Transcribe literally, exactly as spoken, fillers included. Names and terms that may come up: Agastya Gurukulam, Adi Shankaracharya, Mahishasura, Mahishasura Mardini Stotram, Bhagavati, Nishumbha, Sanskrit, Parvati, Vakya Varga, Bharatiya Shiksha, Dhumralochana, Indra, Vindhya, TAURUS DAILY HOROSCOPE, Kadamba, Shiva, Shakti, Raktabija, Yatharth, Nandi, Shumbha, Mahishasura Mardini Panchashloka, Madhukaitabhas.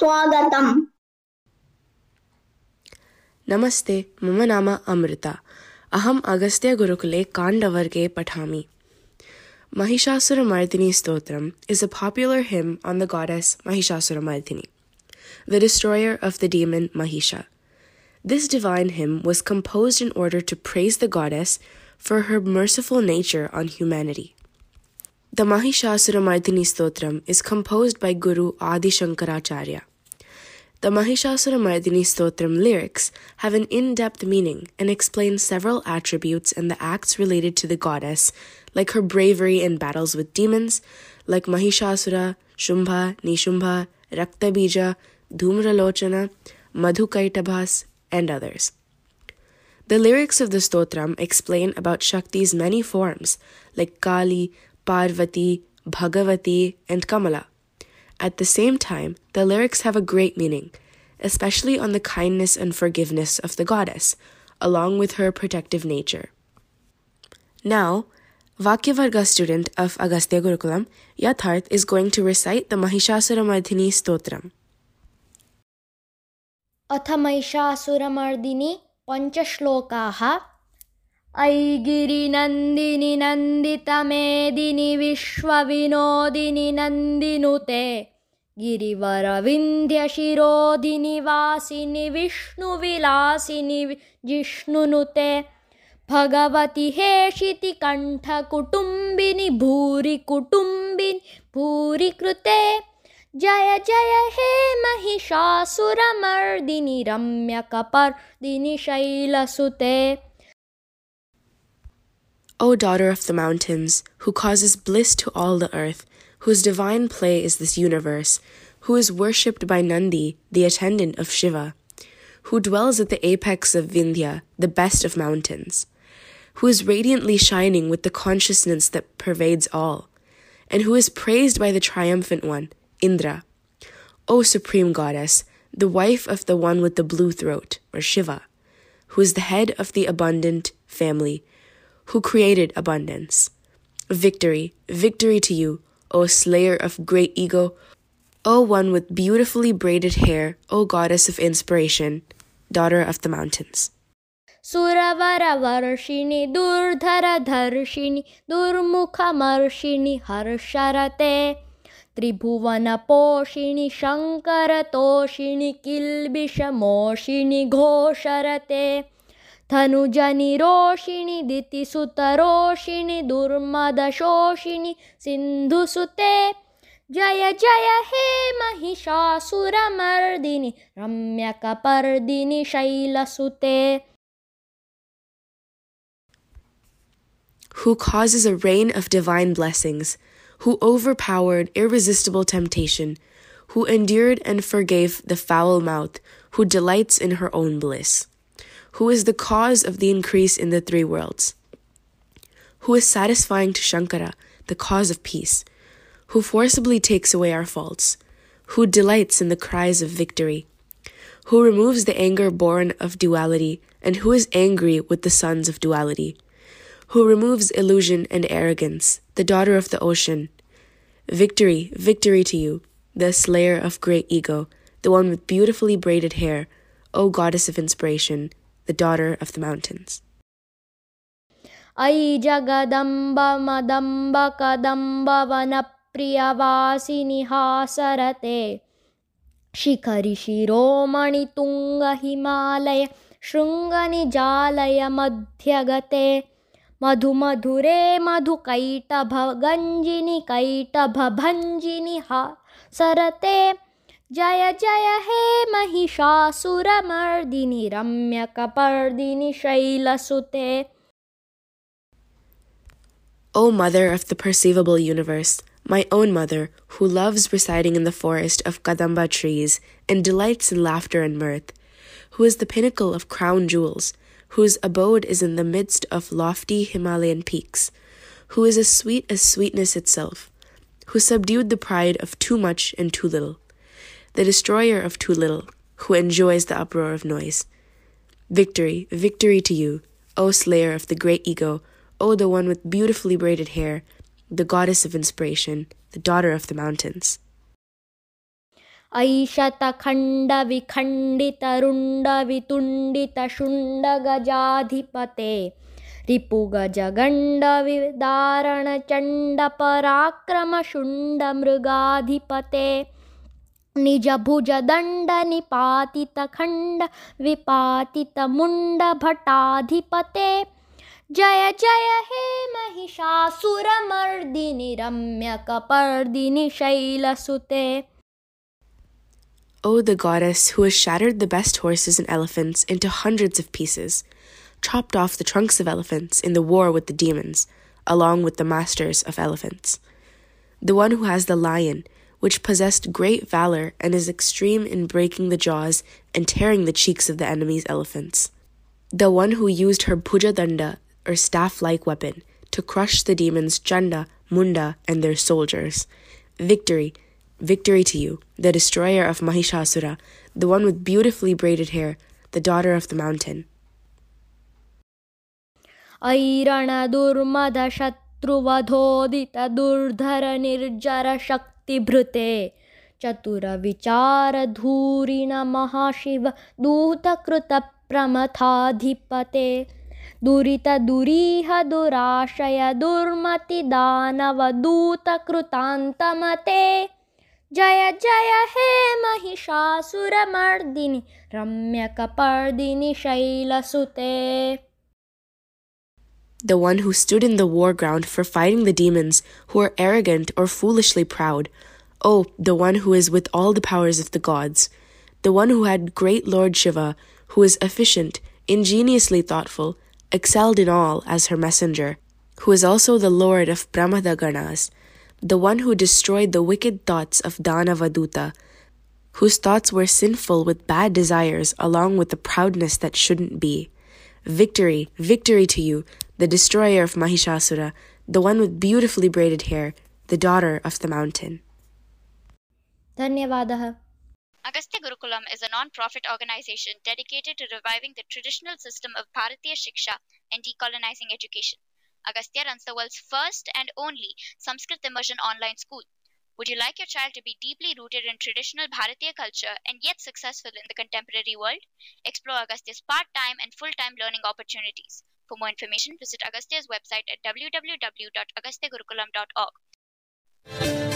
Swagatam. Namaste, Mama Nama Amrita. Aham Agastya Gurukule Kandavarge Pathami. Mahishasura Mardini Stotram is a popular hymn on the goddess Mahishasura Mardini, the destroyer of the demon Mahisha. This divine hymn was composed in order to praise the goddess for her merciful nature on humanity. The Mahishasura Mardini Stotram is composed by Guru Adi Shankaracharya. The Mahishasura Mardini Stotram lyrics have an in-depth meaning and explain several attributes and the acts related to the goddess, like her bravery in battles with demons, like Mahishasura, Shumbha, Nishumbha, Raktabija, Dhumralochana, Madhukaitabhas, and others. The lyrics of the Stotram explain about Shakti's many forms, like Kali, Parvati, Bhagavati, and Kamala. At the same time, the lyrics have a great meaning, especially on the kindness and forgiveness of the goddess, along with her protective nature. Now, Vakya Varga student of Agastya Gurukulam, Yatharth, is going to recite the Mahishasura Mardini Stotram. Atha Mahishasura Mardini Panchashloka. Ai Giri Nandini Nandita Medini Vishwa Vinodini Nandinute Girivara Vindhya Shirodini Vasini Vishnu Vilasini Jishnunute Bhagavati Heshiti Kantha Kutumbini Bhuri Kutumbini Bhuri Krute Jaya Jaya He Mahishasura Mardini Ramya Kapardini Shaila Sute. O daughter of the mountains, who causes bliss to all the earth, whose divine play is this universe, who is worshipped by Nandi, the attendant of Shiva, who dwells at the apex of Vindhya, the best of mountains, who is radiantly shining with the consciousness that pervades all, and who is praised by the triumphant one, Indra. O supreme goddess, the wife of the one with the blue throat, or Shiva, who is the head of the abundant family, who created abundance. Victory, victory to you, O slayer of great ego, O one with beautifully braided hair, O goddess of inspiration, daughter of the mountains. Suravara varshini, durdhara dharshini, durmukha marshini, harsharate, tribhuvana poshini, shankara toshini, kilbisha moshini, ghosharate, Tanujani Roshini, Diti Suta Roshini, Durmada Shoshini, Sindhu Sute, Jaya Jaya He Mahishasura Mardini, Ramya Kapardini Shaila Sute. Who causes a rain of divine blessings, who overpowered irresistible temptation, who endured and forgave the foul mouth, who delights in her own bliss, who is the cause of the increase in the three worlds, who is satisfying to Shankara, the cause of peace, who forcibly takes away our faults, who delights in the cries of victory, who removes the anger born of duality, and who is angry with the sons of duality, who removes illusion and arrogance, the daughter of the ocean. Victory, victory to you, the slayer of great ego, the one with beautifully braided hair, O goddess of inspiration, the daughter of the mountains. Ai Jagadamba Madamba Kadamba Vanapriyavasini Hasarate Shikari Shiromani Tunga Himalaya Shringani Jalaya Madhyagate Madhu Madhure Madhukaitabhaganjini Kaitabhabhanjini Hasarate Jaya Jaya He Mahishasura Mardini Ramya Kapardini Shaila Sute. O mother of the perceivable universe, my own mother, who loves residing in the forest of Kadamba trees and delights in laughter and mirth, who is the pinnacle of crown jewels, whose abode is in the midst of lofty Himalayan peaks, who is as sweet as sweetness itself, who subdued the pride of too much and too little, the destroyer of too little, who enjoys the uproar of noise. Victory, victory to you, O slayer of the great ego, O the one with beautifully braided hair, the goddess of inspiration, the daughter of the mountains. ಐಶತ ಖಂಡ ವಿಖಂಡಿತ ರುಂಡ ವಿತುಂಡಿತ ಶುಂಡ ಗಜಾಧಿಪತೆ ರಿಪುಗಜ ಗಂಡ ವಿದಾರಣ ಚಂಡ ಪರಾಕ್ರಮ ಶುಂಡ ಮೃಗಾಧಿಪತೆ ನಿಜ ಭುಜ ದಂಡ ನಿಪಾತಿತ ಖಂಡ ವಿಪಾತಿತ ಮುಂಡ ಭಟಾಧಿಪತೆ ಜಯ ಜಯ ಹೇ ಮಹಿಷಾಸುರ ಮರ್ದಿನಿ ರಮ್ಯ Kapardini ಶೈಲಸುತೆ. O the goddess who has shattered the best horses and elephants into hundreds of pieces, chopped off the trunks of elephants in the war with the demons, along with the masters of elephants. The one who has the lion, which possessed great valor and is extreme in breaking the jaws and tearing the cheeks of the enemy's elephants. The one who used her bhuja danda, or staff-like weapon, to crush the demons Chanda, Munda, and their soldiers. Victory, victory to you, the destroyer of Mahishasura, the one with beautifully braided hair, the daughter of the mountain. Airana durmada shatruvadhodita durdhara nirjara shakti bhrute chatura vichara dhurina mahashiva duta kruta pramatadhipate durita duriha durashaya durmati danava duta krutantamate jaya jaya he mahishasura mardini ramya kapardini shailasute. The one who stood in the war ground for fighting the demons who are arrogant or foolishly proud. Oh, the one who is with all the powers of the gods. The one who had great Lord Shiva, who is efficient, ingeniously thoughtful, excelled in all as her messenger, who is also the lord of Brahmadaganas. The one who destroyed the wicked thoughts of Danavaduta, whose thoughts were sinful with bad desires along with the proudness that shouldn't be. Victory, victory to you, the destroyer of Mahishasura, the one with beautifully braided hair, the daughter of the mountain. Dhanyavadaha. Agastya Gurukulam is a non-profit organization dedicated to reviving the traditional system of Bharatiya Shiksha and decolonizing education. Agastya runs the world's first and only Sanskrit immersion online school. Would you like your child to be deeply rooted in traditional Bharatiya culture and yet successful in the contemporary world? Explore Agastya's part-time and full-time learning opportunities. For more information, visit Agastya's website at w w w dot agastya gurukulam dot org.